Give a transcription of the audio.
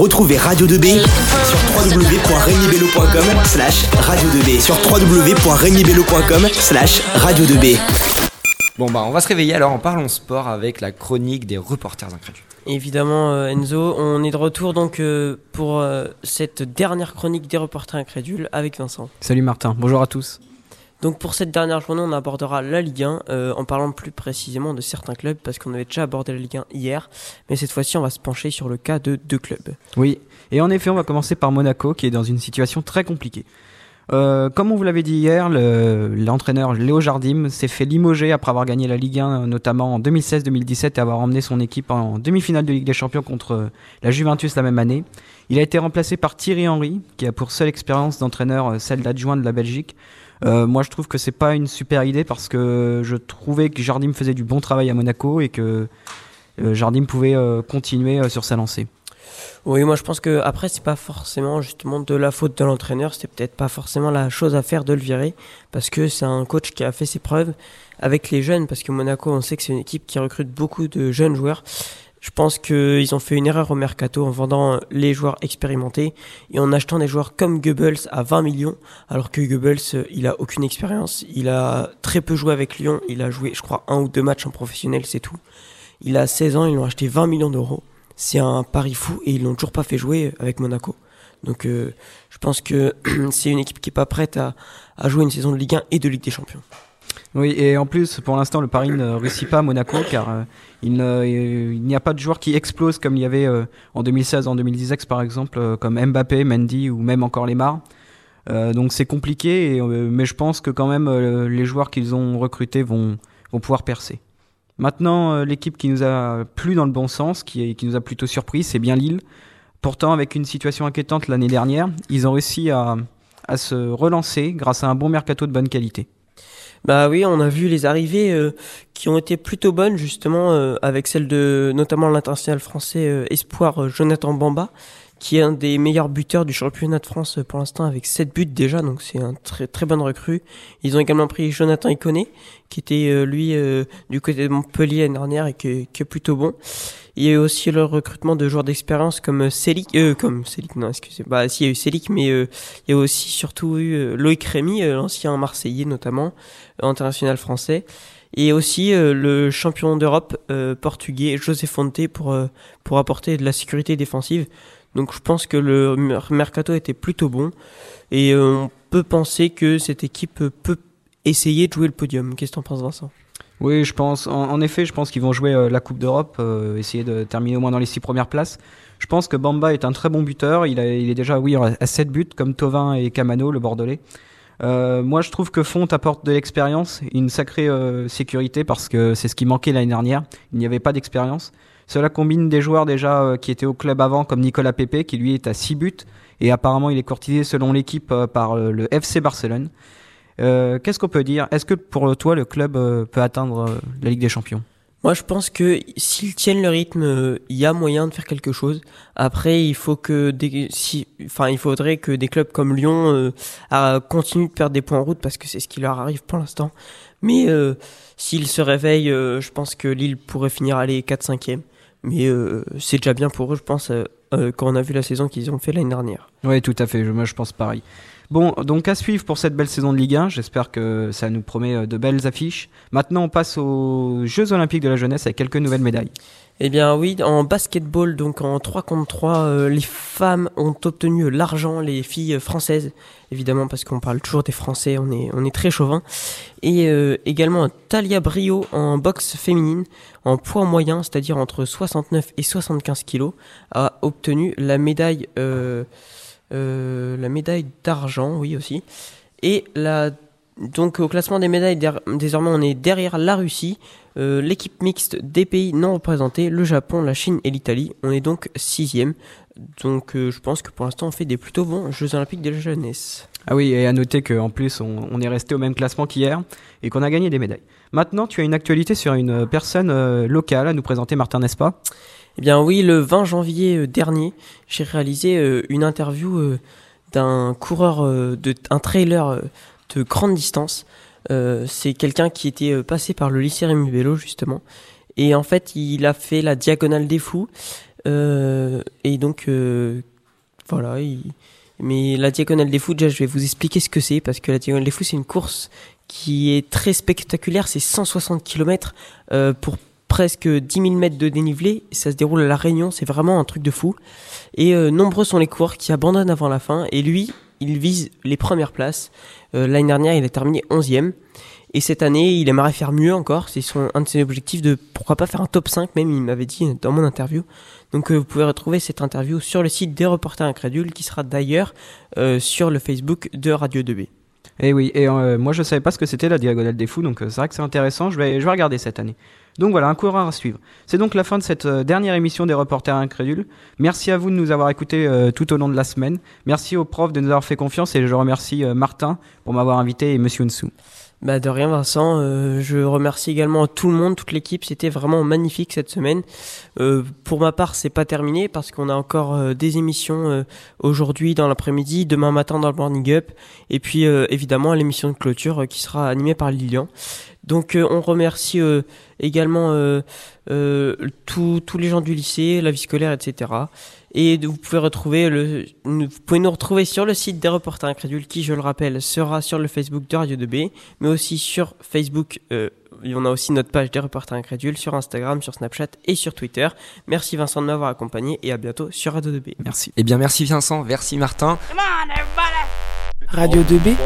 Retrouvez Radio 2B sur www.regnibello.com/radio2b sur www.regnibello.com/radio2b. Bon bah on va se réveiller alors en parlant sport avec la chronique des Reporters Incrédules. Évidemment Enzo, on est de retour donc pour cette dernière chronique des Reporters Incrédules avec Vincent. Salut Martin, bonjour à tous. Donc pour cette dernière journée, on abordera la Ligue 1 en parlant plus précisément de certains clubs parce qu'on avait déjà abordé la Ligue 1 hier, mais cette fois-ci on va se pencher sur le cas de deux clubs. Oui, et en effet on va commencer par Monaco qui est dans une situation très compliquée. Comme on vous l'avait dit hier, l'entraîneur Léo Jardim s'est fait limoger après avoir gagné la Ligue 1 notamment en 2016-2017 et avoir emmené son équipe en demi-finale de Ligue des Champions contre la Juventus la même année. Il a été remplacé par Thierry Henry qui a pour seule expérience d'entraîneur celle d'adjoint de la Belgique. Moi je trouve que c'est pas une super idée parce que je trouvais que Jardim faisait du bon travail à Monaco et que Jardim pouvait continuer sur sa lancée. Oui, moi je pense que après c'est pas forcément justement de la faute de l'entraîneur, c'était peut-être pas forcément la chose à faire de le virer parce que c'est un coach qui a fait ses preuves avec les jeunes parce que Monaco on sait que c'est une équipe qui recrute beaucoup de jeunes joueurs. Je pense qu'ils ont fait une erreur au mercato en vendant les joueurs expérimentés et en achetant des joueurs comme Goebbels à 20 millions, alors que Goebbels, il a aucune expérience, il a très peu joué avec Lyon, il a joué je crois 1 ou 2 matchs en professionnel, c'est tout. Il a 16 ans, ils l'ont acheté 20 millions d'euros. C'est un pari fou et ils l'ont toujours pas fait jouer avec Monaco. Donc je pense que c'est une équipe qui est pas prête à jouer une saison de Ligue 1 et de Ligue des Champions. Oui, et en plus, pour l'instant, le pari ne réussit pas à Monaco, car il n'y a pas de joueurs qui explosent comme il y avait en 2016, en 2016 par exemple, comme Mbappé, Mendy ou même encore Lémar. Donc c'est compliqué, mais je pense que quand même les joueurs qu'ils ont recrutés vont pouvoir percer. Maintenant, l'équipe qui nous a plu dans le bon sens, qui nous a plutôt surpris, c'est bien Lille. Pourtant, avec une situation inquiétante l'année dernière, ils ont réussi à se relancer grâce à un bon mercato de bonne qualité. Bah oui, on a vu les arrivées qui ont été plutôt bonnes justement avec celle de notamment l'international français espoir Jonathan Bamba qui est un des meilleurs buteurs du championnat de France pour l'instant avec 7 buts déjà, donc c'est un très très bonne recrue. Ils ont également pris Jonathan Ikoné qui était du côté de Montpellier l'année dernière et qui est plutôt bon. Il y a eu aussi le recrutement de joueurs d'expérience il y a eu Célic, mais il y a aussi surtout eu Loïc Rémy, l'ancien Marseillais notamment, international français. Et aussi le champion d'Europe portugais José Fonte pour apporter de la sécurité défensive. Donc je pense que le mercato était plutôt bon et on peut penser que cette équipe peut essayer de jouer le podium. Qu'est-ce que t'en penses Vincent ? Oui, je pense. En effet, je pense qu'ils vont jouer la Coupe d'Europe, essayer de terminer au moins dans les 6 premières places. Je pense que Bamba est un très bon buteur. Il est déjà à 7 buts comme Thauvin et Kamano, le Bordelais. Moi je trouve que Fonte apporte de l'expérience, une sacrée sécurité parce que c'est ce qui manquait l'année dernière, il n'y avait pas d'expérience. Cela combine des joueurs déjà qui étaient au club avant comme Nicolas Pepe qui lui est à 6 buts et apparemment il est courtisé selon l'équipe par le FC Barcelone. Qu'est-ce qu'on peut dire ? Est-ce que pour toi le club peut atteindre la Ligue des Champions ? Moi, je pense que s'ils tiennent le rythme, il y a moyen de faire quelque chose. Après, il faudrait que des clubs comme Lyon continuent de perdre des points en route parce que c'est ce qui leur arrive pour l'instant. Mais s'ils se réveillent, je pense que Lille pourrait finir à les 4-5e. Mais c'est déjà bien pour eux, je pense, quand on a vu la saison qu'ils ont fait l'année dernière. Oui, tout à fait. Moi, je pense pareil. Bon, donc à suivre pour cette belle saison de Ligue 1, j'espère que ça nous promet de belles affiches. Maintenant, on passe aux Jeux Olympiques de la Jeunesse avec quelques nouvelles médailles. Eh bien oui, en basketball, donc en 3 contre 3, les femmes ont obtenu l'argent, les filles françaises, évidemment parce qu'on parle toujours des Français, on est très chauvin. Et également Thalia Brio en boxe féminine, en poids moyen, c'est-à-dire entre 69 et 75 kilos, a obtenu la médaille d'argent, oui aussi. Et donc au classement des médailles, désormais on est derrière la Russie, l'équipe mixte des pays non représentés, le Japon, la Chine et l'Italie. On est donc 6e. Donc je pense que pour l'instant on fait des plutôt bons Jeux Olympiques de la jeunesse. Ah oui, et à noter qu'en plus on est resté au même classement qu'hier et qu'on a gagné des médailles. Maintenant tu as une actualité sur une personne locale à nous présenter, Martin, n'est-ce pas ? Eh bien oui, le 20 janvier dernier, j'ai réalisé une interview d'un coureur, d'un trailer de grande distance. C'est quelqu'un qui était passé par le lycée Rémy Bello justement. Et en fait, il a fait la Diagonale des Fous. Et donc voilà, mais la Diagonale des Fous, déjà je vais vous expliquer ce que c'est, parce que la Diagonale des Fous, c'est une course qui est très spectaculaire, c'est 160 km pour presque 10 000 mètres de dénivelé, ça se déroule à La Réunion, c'est vraiment un truc de fou. Et nombreux sont les coureurs qui abandonnent avant la fin, et lui, il vise les premières places. L'année dernière, il a terminé 11e. Et cette année, il aimerait faire mieux encore. C'est un de ses objectifs de, pourquoi pas, faire un top 5, même, il m'avait dit dans mon interview. Donc, vous pouvez retrouver cette interview sur le site des Reporters Incrédules, qui sera d'ailleurs sur le Facebook de Radio 2B. Et oui, et moi, je ne savais pas ce que c'était la Diagonale des Fous, donc c'est vrai que c'est intéressant, je vais regarder cette année. Donc voilà, un coureur à suivre. C'est donc la fin de cette dernière émission des Reporters Incrédules. Merci à vous de nous avoir écoutés tout au long de la semaine. Merci aux profs de nous avoir fait confiance, et je remercie Martin pour m'avoir invité, et Monsieur Nsou. Bah de rien Vincent, je remercie également tout le monde, toute l'équipe, c'était vraiment magnifique cette semaine. Pour ma part, c'est pas terminé parce qu'on a encore des émissions aujourd'hui dans l'après-midi, demain matin dans le Morning Up, et puis évidemment l'émission de clôture qui sera animée par Lilian. Donc on remercie également tous les gens du lycée, la vie scolaire, etc. Et vous pouvez nous retrouver sur le site des Reporters Incrédules, qui, je le rappelle, sera sur le Facebook de Radio 2B, mais aussi sur Facebook. On a aussi notre page des Reporters Incrédules sur Instagram, sur Snapchat et sur Twitter. Merci Vincent de m'avoir accompagné, et à bientôt sur Radio 2B. Merci. Eh bien merci Vincent, merci Martin. Come on, everybody. Radio 2B.